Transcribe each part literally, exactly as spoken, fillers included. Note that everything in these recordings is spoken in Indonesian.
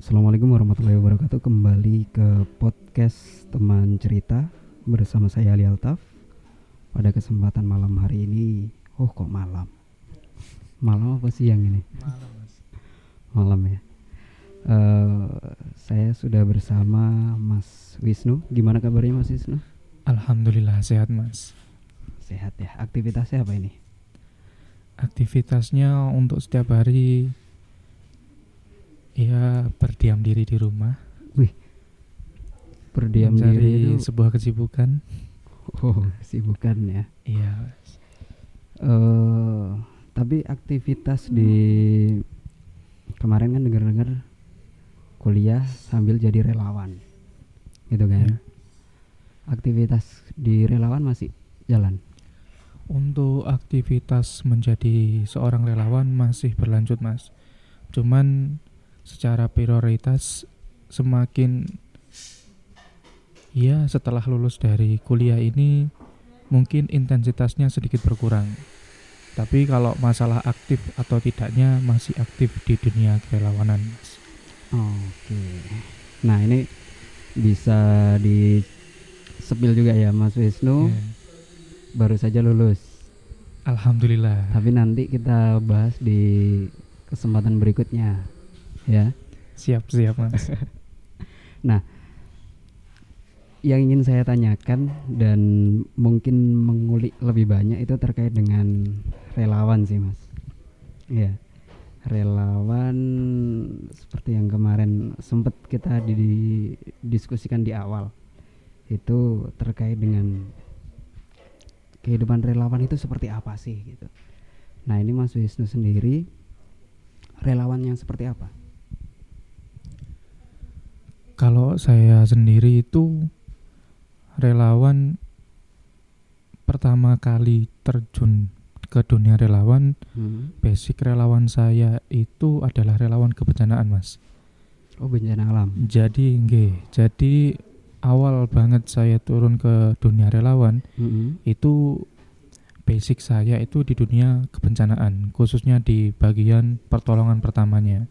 Assalamualaikum warahmatullahi wabarakatuh. Kembali ke podcast teman cerita bersama saya Alia Altaf. Pada kesempatan malam hari ini, oh kok malam? Malam apa siang ini? Malam, mas. Malam ya. Uh, saya sudah bersama Mas Wisnu. Gimana kabarnya Mas Wisnu? Alhamdulillah sehat, Mas. Sehat ya. Aktivitasnya apa ini? Aktivitasnya untuk setiap hari. Ya, berdiam diri di rumah. Wih, berdiam diri itu sebuah kesibukan. Oh, kesibukan ya. Iya. Uh, tapi aktivitas di kemarin kan dengar-dengar kuliah sambil jadi relawan, gitu kan? Ya. Aktivitas di relawan masih jalan. Untuk aktivitas menjadi seorang relawan masih berlanjut, Mas. Cuman secara prioritas semakin ya setelah lulus dari kuliah ini mungkin intensitasnya sedikit berkurang, tapi kalau masalah aktif atau tidaknya masih aktif di dunia kerelawanan, Mas. Oke, nah ini bisa di spill juga ya, Mas Wisnu. Yeah. Baru saja lulus, alhamdulillah, tapi nanti kita bahas di kesempatan berikutnya. Ya, siap-siap, Mas. Nah, yang ingin saya tanyakan dan mungkin mengulik lebih banyak itu terkait dengan relawan sih, Mas. Ya, relawan seperti yang kemarin sempat kita didiskusikan di awal, itu terkait dengan kehidupan relawan itu seperti apa sih gitu. Nah, ini Mas Wisnu sendiri relawan yang seperti apa? Kalau saya sendiri itu relawan, pertama kali terjun ke dunia relawan, hmm. basic relawan saya itu adalah relawan kebencanaan, Mas. Oh, bencana alam. Jadi nggih, jadi awal banget saya turun ke dunia relawan, hmm. itu basic saya itu di dunia kebencanaan, khususnya di bagian pertolongan pertamanya.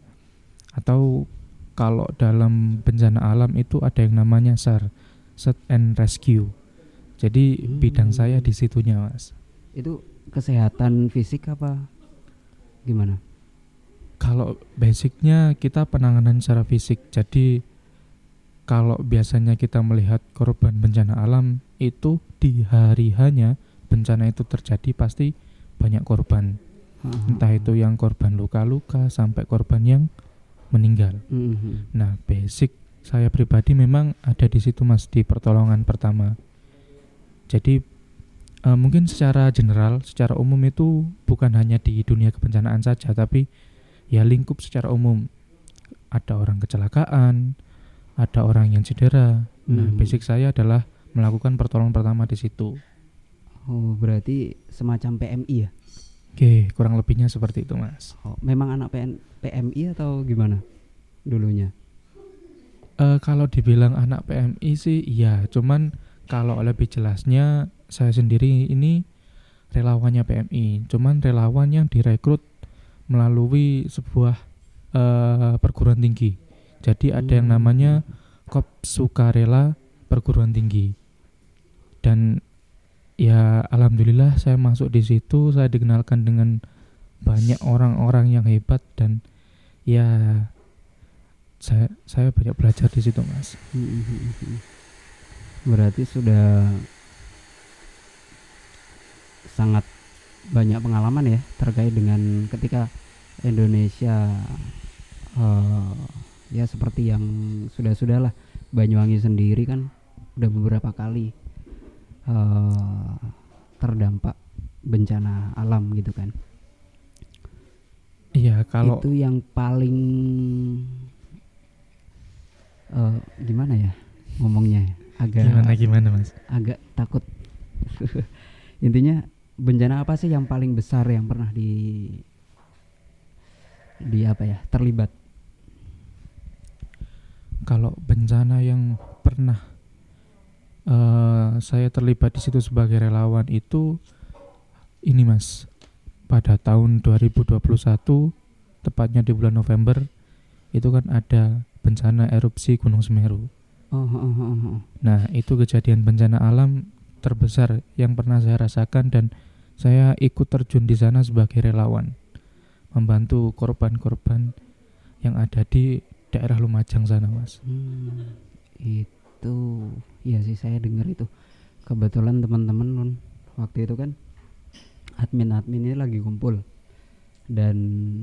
Atau kalau dalam bencana alam itu ada yang namanya S A R, Search and Rescue. Jadi hmm. bidang saya di situnya, Mas. Itu kesehatan fisik apa gimana? Kalau basicnya kita penanganan secara fisik. Jadi kalau biasanya kita melihat korban bencana alam itu di hari hanya bencana itu terjadi pasti banyak korban. Hmm. Entah itu yang korban luka-luka sampai korban yang meninggal. Mm-hmm. Nah, basic saya pribadi memang ada di situ, Mas, di pertolongan pertama. Jadi uh, mungkin secara general, secara umum itu bukan hanya di dunia kebencanaan saja, tapi ya lingkup secara umum. Ada orang kecelakaan, ada orang yang cedera. Mm-hmm. Nah, basic saya adalah melakukan pertolongan pertama di situ. Oh, berarti semacam P M I ya? Oke, kurang lebihnya seperti itu, Mas. Oh, memang anak P N, P M I atau gimana dulunya? E, kalau dibilang anak P M I sih iya, cuman kalau lebih jelasnya saya sendiri ini relawannya P M I, cuman relawan yang direkrut melalui sebuah e, perguruan tinggi. Jadi ada hmm. yang namanya Kop Sukarela Perguruan Tinggi. Dan ya alhamdulillah saya masuk di situ, saya dikenalkan dengan banyak orang-orang yang hebat dan ya saya saya banyak belajar di situ, Mas. Berarti sudah sangat banyak pengalaman ya terkait dengan ketika Indonesia uh, ya seperti yang sudah-sudahlah. Banyuwangi sendiri kan udah beberapa kali Uh, terdampak bencana alam gitu kan? Iya, kalau itu yang paling uh, gimana ya ngomongnya? Agak gimana gimana mas? Agak takut. Intinya bencana apa sih yang paling besar yang pernah di di apa ya terlibat? Kalau bencana yang pernah Uh, saya terlibat di situ sebagai relawan itu ini, Mas, pada tahun dua ribu dua puluh satu tepatnya di bulan November itu kan ada bencana erupsi Gunung Semeru. Oh, oh, oh, oh. Nah, itu kejadian bencana alam terbesar yang pernah saya rasakan dan saya ikut terjun di sana sebagai relawan, membantu korban-korban yang ada di daerah Lumajang sana, Mas. Hmm, itu, ya sih saya dengar itu. Kebetulan teman-teman Lun, waktu itu kan admin-admin ini lagi kumpul dan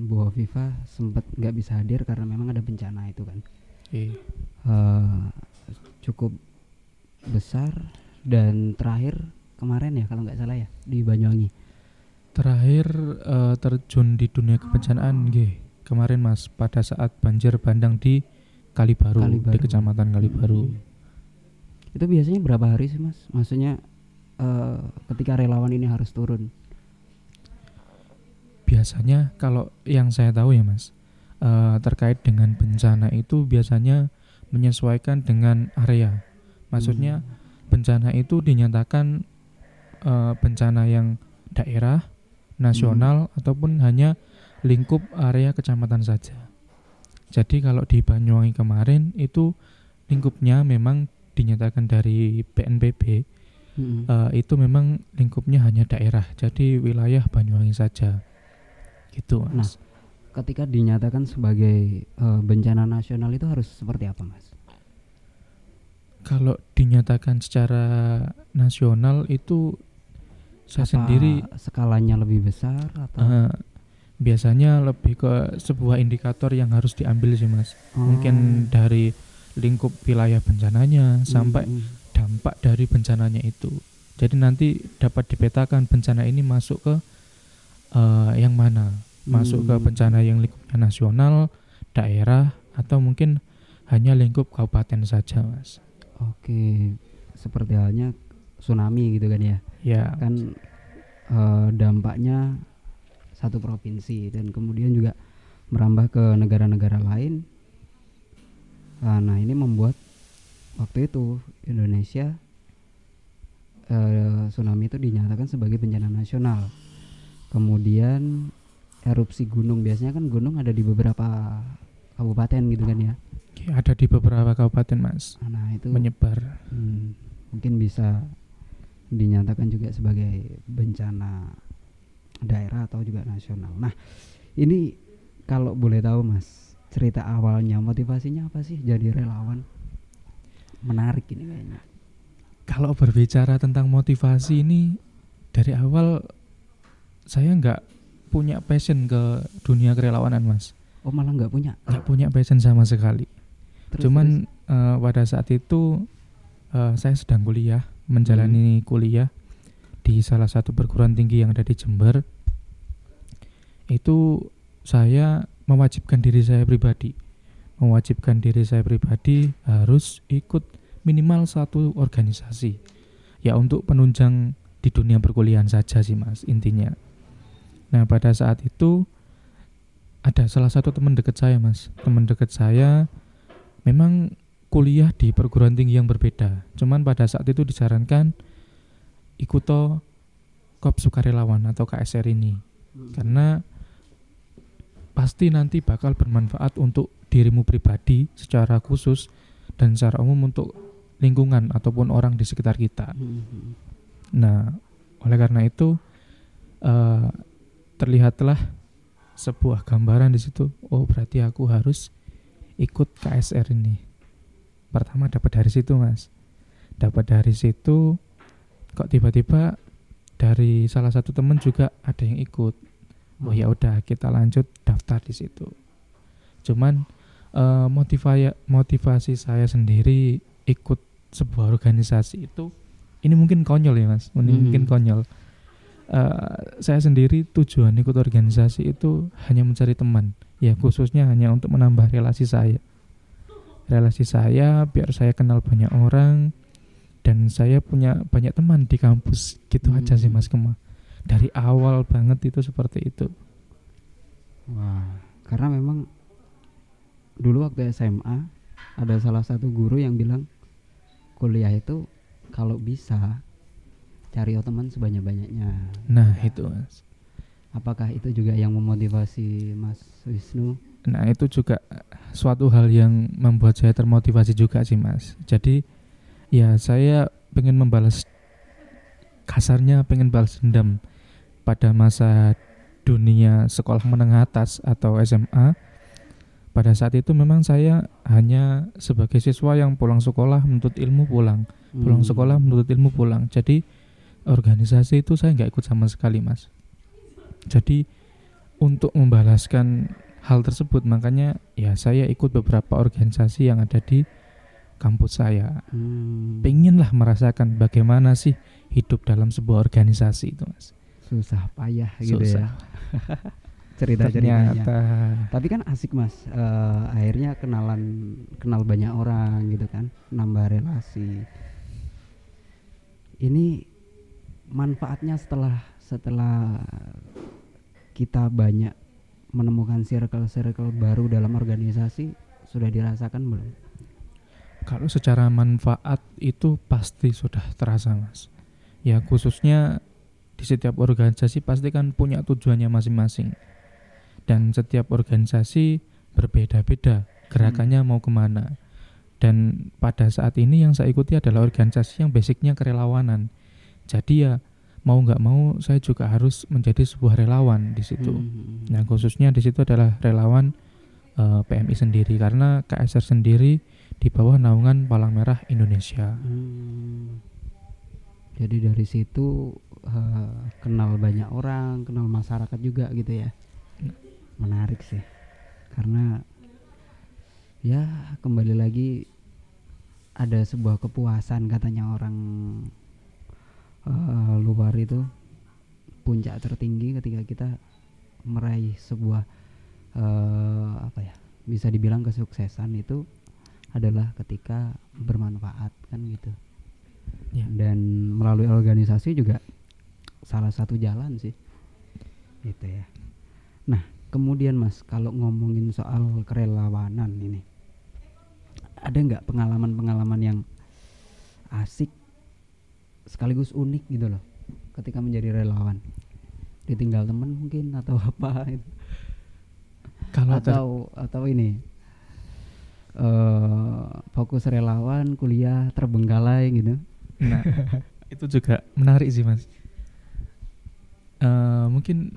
Bu Hovifa sempat nggak bisa hadir karena memang ada bencana itu kan. Iya. Uh, cukup besar dan terakhir kemarin ya kalau nggak salah ya di Banyuwangi. Terakhir uh, terjun di dunia kebencanaan nggih kemarin Mas pada saat banjir bandang di Kalibaru, Kalibaru. Di Kecamatan Kalibaru. Hmm. Itu biasanya berapa hari sih Mas? Maksudnya uh, ketika relawan ini harus turun? Biasanya kalau yang saya tahu ya Mas, uh, terkait dengan bencana itu biasanya menyesuaikan dengan area. Maksudnya hmm. bencana itu dinyatakan uh, bencana yang daerah, nasional hmm. ataupun hanya lingkup area kecamatan saja. Jadi kalau di Banyuwangi kemarin itu lingkupnya memang dinyatakan dari B N P B hmm. uh, itu memang lingkupnya hanya daerah, jadi wilayah Banyuwangi saja. Gitu Mas. Nah, ketika dinyatakan sebagai uh, bencana nasional itu harus seperti apa, Mas? Kalau dinyatakan secara nasional itu saya apa sendiri skalanya lebih besar atau uh, biasanya lebih ke sebuah indikator yang harus diambil sih, Mas. Oh. Mungkin dari lingkup wilayah bencananya sampai mm-hmm. dampak dari bencananya itu. Jadi nanti dapat dipetakan bencana ini masuk ke uh, yang mana? Masuk ke bencana yang lingkupnya nasional, daerah, atau mungkin hanya lingkup kabupaten saja, Mas. Oke, seperti halnya tsunami gitu kan ya? Ya. Kan e, dampaknya satu provinsi dan kemudian juga merambah ke negara-negara lain. Nah, ini membuat waktu itu Indonesia e, tsunami itu dinyatakan sebagai bencana nasional. Kemudian erupsi gunung, biasanya kan gunung ada di beberapa kabupaten gitu kan ya? Ada di beberapa kabupaten, Mas. Nah itu menyebar. Hmm, mungkin bisa dinyatakan juga sebagai bencana daerah atau juga nasional. Nah ini kalau boleh tahu, Mas, cerita awalnya motivasinya apa sih jadi relawan? Menarik ini kayaknya. Kalau berbicara tentang motivasi ini dari awal saya nggak punya passion ke dunia kerelawanan, Mas. Oh, malah nggak punya? Nggak punya passion sama sekali. Terus, Cuman terus. Uh, pada saat itu uh, saya sedang kuliah, menjalani hmm. kuliah di salah satu perguruan tinggi yang ada di Jember. Itu saya mewajibkan diri saya pribadi, mewajibkan diri saya pribadi harus ikut minimal satu organisasi. Ya untuk penunjang di dunia perkuliahan saja sih, Mas, intinya. Nah pada saat itu ada salah satu teman dekat saya, Mas. Teman dekat saya memang kuliah di perguruan tinggi yang berbeda. Cuman pada saat itu disarankan ikuto Kop Sukarelawan atau K S R ini. Hmm. Karena pasti nanti bakal bermanfaat untuk dirimu pribadi secara khusus dan secara umum untuk lingkungan ataupun orang di sekitar kita. Hmm. Nah oleh karena itu uh, terlihatlah sebuah gambaran di situ. Oh, berarti aku harus ikut K S R ini. Pertama dapat dari situ, Mas. Dapat dari situ kok tiba-tiba dari salah satu teman juga ada yang ikut. Oh, ya udah kita lanjut daftar di situ. Cuman eh, motivasi motivasi saya sendiri ikut sebuah organisasi itu ini mungkin konyol ya, Mas. Ini hmm. mungkin konyol. Uh, saya sendiri tujuan ikut organisasi itu hanya mencari teman, ya khususnya hanya untuk menambah relasi saya, relasi saya biar saya kenal banyak orang dan saya punya banyak teman di kampus gitu hmm. aja sih, Mas Kema. Dari awal banget itu seperti itu. Wah, karena memang dulu waktu S M A ada salah satu guru yang bilang kuliah itu kalau bisa cari teman sebanyak-banyaknya. Nah, nah, itu, Mas. Apakah itu juga yang memotivasi Mas Wisnu? Nah, itu juga suatu hal yang membuat saya termotivasi juga sih mas. Jadi ya saya pengen membalas, kasarnya pengen balas dendam pada masa dunia sekolah menengah atas atau S M A. Pada saat itu memang saya hanya sebagai siswa yang pulang sekolah menuntut ilmu pulang, pulang sekolah menuntut ilmu pulang. Jadi organisasi itu saya nggak ikut sama sekali mas. Jadi untuk membalaskan hal tersebut, makanya ya saya ikut beberapa organisasi yang ada di kampus saya. Hmm. Pengenlah merasakan bagaimana sih hidup dalam sebuah organisasi itu, mas. Susah payah gitu. Susah. Ya. Cerita-ceritanya. Ternyata. Tapi kan asik, mas. Uh, akhirnya kenalan, kenal banyak orang gitu kan, nambah relasi. Ini manfaatnya setelah setelah kita banyak menemukan circle-circle baru dalam organisasi sudah dirasakan belum? Kalau secara manfaat itu pasti sudah terasa mas. Ya khususnya di setiap organisasi pasti kan punya tujuannya masing-masing. Dan setiap organisasi berbeda-beda gerakannya hmm. mau kemana. Dan pada saat ini yang saya ikuti adalah organisasi yang basicnya kerelawanan. Jadi ya mau nggak mau saya juga harus menjadi sebuah relawan di situ. Hmm. Nah khususnya di situ adalah relawan uh, P M I sendiri karena K S R sendiri di bawah naungan Palang Merah Indonesia. Hmm. Jadi dari situ uh, kenal banyak orang, kenal masyarakat juga gitu ya. Menarik sih karena ya kembali lagi ada sebuah kepuasan katanya orang. Uh, luar itu puncak tertinggi ketika kita meraih sebuah uh, apa ya bisa dibilang kesuksesan itu adalah ketika bermanfaat kan gitu ya. Dan melalui organisasi juga salah satu jalan sih gitu ya. Nah kemudian mas kalau ngomongin soal kerelawanan ini ada nggak pengalaman-pengalaman yang asik sekaligus unik gitu loh ketika menjadi relawan, ditinggal teman mungkin atau apa gitu. Kalau atau ter- atau ini uh, fokus relawan kuliah terbengkalai gitu. Nah itu juga menarik sih mas. Uh, mungkin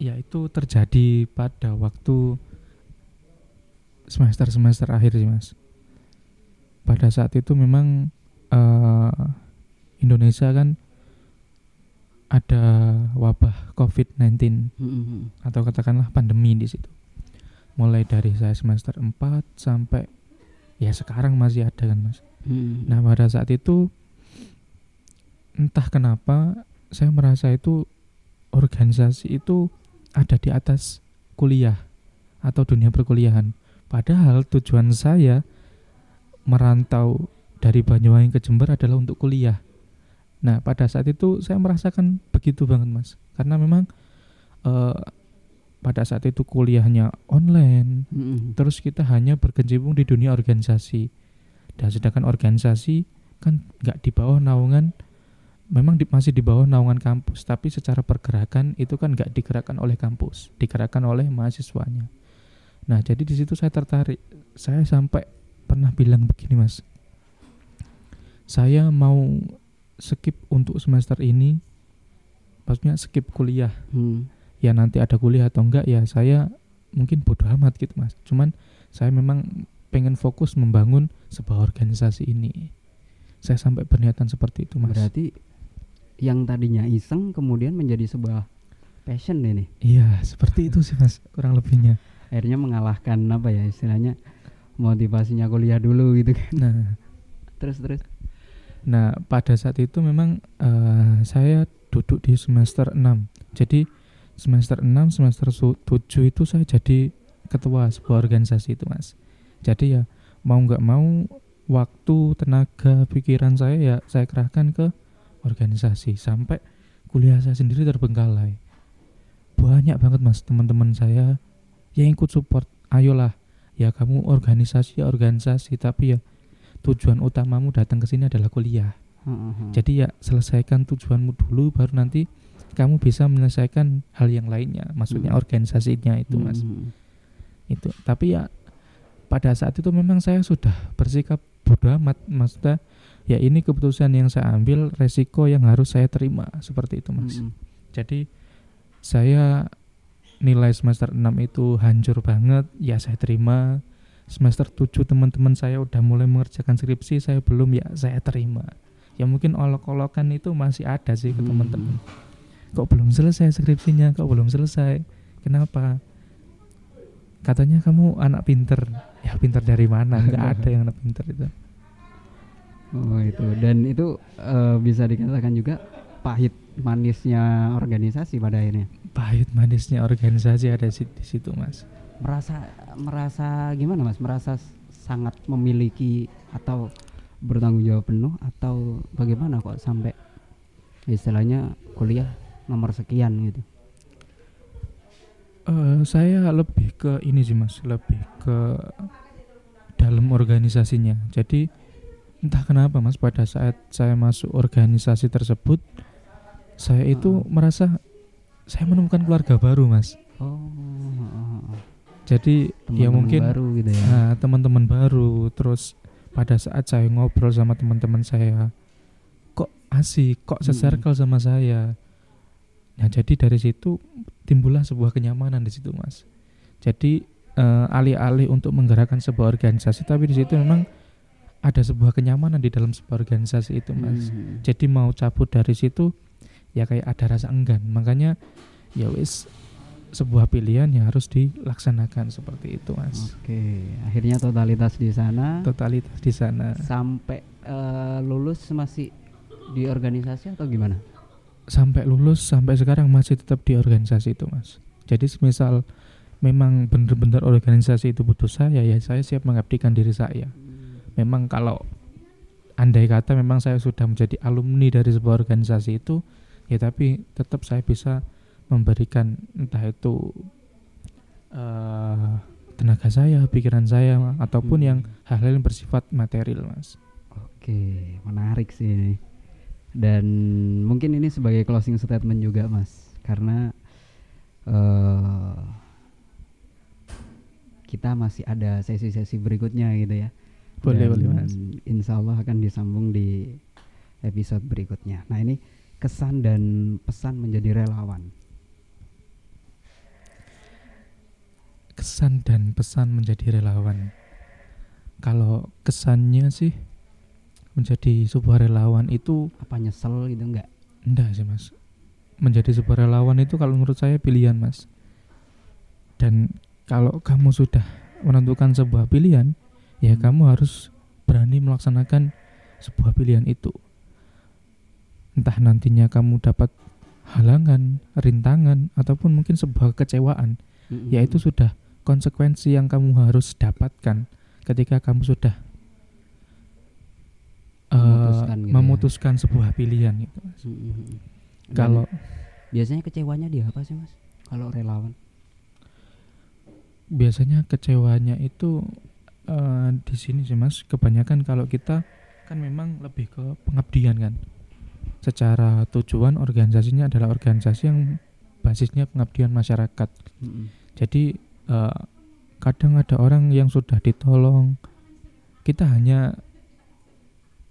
ya itu terjadi pada waktu semester semester akhir sih mas. Pada saat itu memang uh, Indonesia kan ada wabah covid sembilan belas mm-hmm. atau katakanlah pandemi di situ. Mulai dari saya semester empat sampai ya sekarang masih ada kan mas. Mm-hmm. Nah pada saat itu entah kenapa saya merasa itu organisasi itu ada di atas kuliah atau dunia perkuliahan. Padahal tujuan saya merantau dari Banyuwangi ke Jember adalah untuk kuliah. Nah pada saat itu saya merasakan begitu banget mas. Karena memang uh, pada saat itu kuliahnya online. Mm-hmm. Terus kita hanya berkecimpung di dunia organisasi. Dan sedangkan organisasi kan gak di bawah naungan. Memang di, masih di bawah naungan kampus. Tapi secara pergerakan itu kan gak digerakkan oleh kampus. Digerakkan oleh mahasiswanya. Nah jadi di situ saya tertarik. Saya sampai pernah bilang begini mas. Saya mau skip untuk semester ini, maksudnya skip kuliah. Hmm. Ya nanti ada kuliah atau enggak ya saya mungkin bodo amat gitu mas. Cuman saya memang pengen fokus membangun sebuah organisasi ini. Saya sampai berniatan seperti itu mas. Berarti yang tadinya iseng kemudian menjadi sebuah passion ini. Iya seperti itu sih mas kurang lebihnya. Akhirnya mengalahkan apa ya istilahnya motivasinya kuliah dulu gitu kan. Nah terus terus. Nah pada saat itu memang uh, saya duduk di semester enam. Jadi semester enam, semester tujuh itu saya jadi ketua sebuah organisasi itu mas. Jadi ya mau gak mau waktu, tenaga, pikiran saya ya saya kerahkan ke organisasi. Sampai kuliah saya sendiri terbengkalai. Banyak banget mas teman-teman saya yang ikut support. Ayolah ya kamu organisasi ya organisasi, tapi ya tujuan utamamu datang ke sini adalah kuliah. Uh-huh. Jadi ya selesaikan tujuanmu dulu, baru nanti kamu bisa menyelesaikan hal yang lainnya. Maksudnya uh-huh. organisasinya itu mas. Uh-huh. Itu. Tapi ya pada saat itu memang saya sudah bersikap bodoh amat, maksudnya ya ini keputusan yang saya ambil, resiko yang harus saya terima, seperti itu Mas. Mm-hmm. Jadi saya nilai semester enam itu hancur banget, ya saya terima. Semester tujuh teman-teman saya udah mulai mengerjakan skripsi, saya belum, ya saya terima. Ya mungkin olok-olokan itu masih ada sih ke mm-hmm. teman-teman. Kok belum selesai skripsinya, kok belum selesai, kenapa? Katanya kamu anak pinter. Ya pinter dari mana, nggak ada yang anak pinter itu. Oh itu, dan itu uh, bisa dikatakan juga pahit manisnya organisasi pada akhirnya. Pahit manisnya organisasi ada di situ Mas. Merasa merasa gimana Mas? Merasa sangat memiliki atau bertanggung jawab penuh atau bagaimana kok sampai istilahnya kuliah nomor sekian gitu? Uh, saya lebih ke ini sih Mas, lebih ke dalam organisasinya. Jadi entah kenapa Mas, pada saat saya masuk organisasi tersebut, saya itu oh. merasa saya menemukan keluarga baru Mas. Oh. Jadi teman-teman ya mungkin baru gitu ya. Nah, teman-teman baru, terus pada saat saya ngobrol sama teman-teman saya, kok asik, kok se-circle sama saya. Nah jadi dari situ timbullah sebuah kenyamanan di situ Mas. Jadi eh, alih-alih untuk menggerakkan sebuah organisasi, tapi di situ memang ada sebuah kenyamanan di dalam sebuah organisasi itu Mas. Hmm. Jadi mau cabut dari situ ya kayak ada rasa enggan. Makanya ya wis, sebuah pilihan yang harus dilaksanakan seperti itu Mas. Oke, akhirnya totalitas di sana. Totalitas di sana. Sampai uh, lulus masih di organisasi atau gimana? Sampai lulus sampai sekarang masih tetap di organisasi itu Mas. Jadi semisal memang benar-benar organisasi itu butuh saya, ya saya siap mengabdikan diri saya. Memang kalau andai kata memang saya sudah menjadi alumni dari sebuah organisasi itu, ya tapi tetap saya bisa memberikan entah itu uh, tenaga saya, pikiran saya, ataupun hmm. yang hal-hal yang bersifat material Mas. Oke, menarik sih ini. Dan mungkin ini sebagai closing statement juga Mas, karena uh, kita masih ada sesi-sesi berikutnya gitu ya. Boleh, boleh Mas. Insya Allah akan disambung di episode berikutnya. Nah ini kesan dan pesan menjadi relawan. Kesan dan pesan menjadi relawan. Kalau kesannya sih menjadi sebuah relawan itu apa nyesel gitu enggak? Enggak sih Mas. Menjadi sebuah relawan itu kalau menurut saya pilihan Mas. Dan kalau kamu sudah menentukan sebuah pilihan, ya kamu harus berani melaksanakan sebuah pilihan itu. Entah nantinya kamu dapat halangan, rintangan, ataupun mungkin sebuah kecewaan. Mm-hmm. Ya itu sudah konsekuensi yang kamu harus dapatkan ketika kamu sudah memutuskan, uh, gitu memutuskan ya. Sebuah pilihan. Gitu, Mas. Mm-hmm. Kalau biasanya kecewanya dia apa sih Mas? Kalau relawan? Biasanya kecewanya itu Uh, di sini sih Mas, kebanyakan kalau kita kan memang lebih ke pengabdian kan. Secara tujuan organisasinya adalah organisasi yang basisnya pengabdian masyarakat. Mm-hmm. Jadi uh, kadang ada orang yang sudah ditolong, kita hanya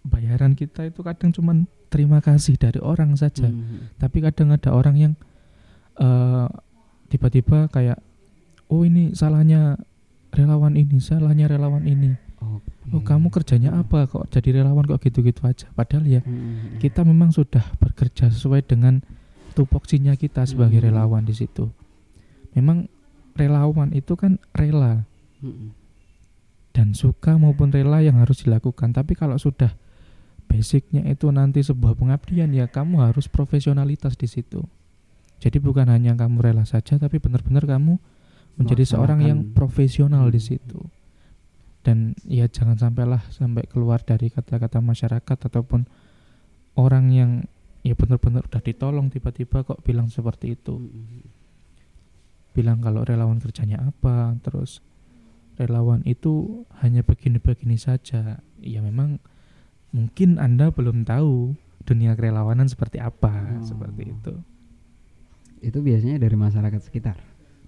bayaran kita itu kadang cuman terima kasih dari orang saja. Mm-hmm. Tapi kadang ada orang yang uh, tiba-tiba kayak, oh ini salahnya relawan ini, salahnya relawan ini. Okay. Oh kamu kerjanya apa kok jadi relawan kok gitu-gitu aja. Padahal ya mm-hmm. kita memang sudah bekerja sesuai dengan tupoksinya kita sebagai mm-hmm. relawan di situ. Memang relawan itu kan rela mm-hmm. dan suka maupun rela yang harus dilakukan. Tapi kalau sudah basicnya itu nanti sebuah pengabdian, ya kamu harus profesionalitas di situ. Jadi bukan hanya kamu rela saja, tapi benar-benar kamu menjadi Masalah seorang kan. yang profesional di situ. Dan ya jangan sampailah sampai keluar dari kata-kata masyarakat ataupun orang yang ya benar-benar udah ditolong tiba-tiba kok bilang seperti itu. Bilang kalau relawan kerjanya apa, terus relawan itu hanya begini-begini saja. Ya memang mungkin Anda belum tahu dunia kerelawanan seperti apa, oh. seperti itu. Itu biasanya dari masyarakat sekitar.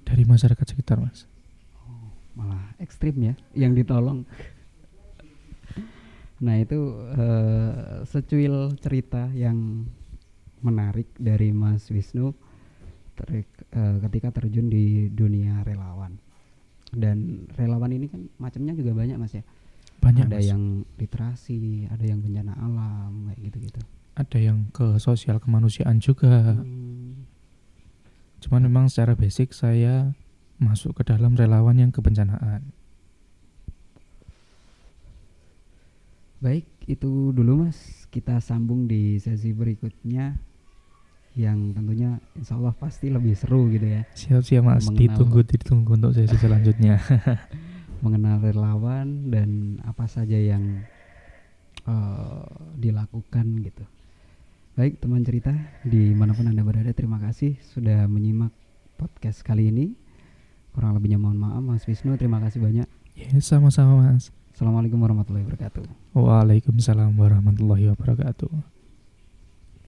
Dari masyarakat sekitar Mas. malah ekstrim ya yang ditolong. Nah itu uh, secuil cerita yang menarik dari Mas Wisnu ter, uh, ketika terjun di dunia relawan. Dan relawan ini kan macamnya juga banyak Mas ya. Banyak, ada Mas. Yang literasi, ada yang bencana alam, kayak gitu-gitu. Ada yang ke sosial kemanusiaan juga. Hmm. Cuman hmm. memang secara basic saya masuk ke dalam relawan yang kebencanaan. Baik, itu dulu Mas. Kita sambung di sesi berikutnya yang tentunya insya Allah pasti lebih seru gitu ya. Siap-siap Mas, ditunggu, ditunggu untuk sesi selanjutnya. Mengenal relawan dan apa saja yang uh, dilakukan gitu. Baik teman cerita dimanapun Anda berada, terima kasih sudah menyimak podcast kali ini. Kurang lebihnya mohon maaf Mas Wisnu, terima kasih banyak. Ya sama-sama Mas. Assalamualaikum warahmatullahi wabarakatuh. Waalaikumsalam warahmatullahi wabarakatuh.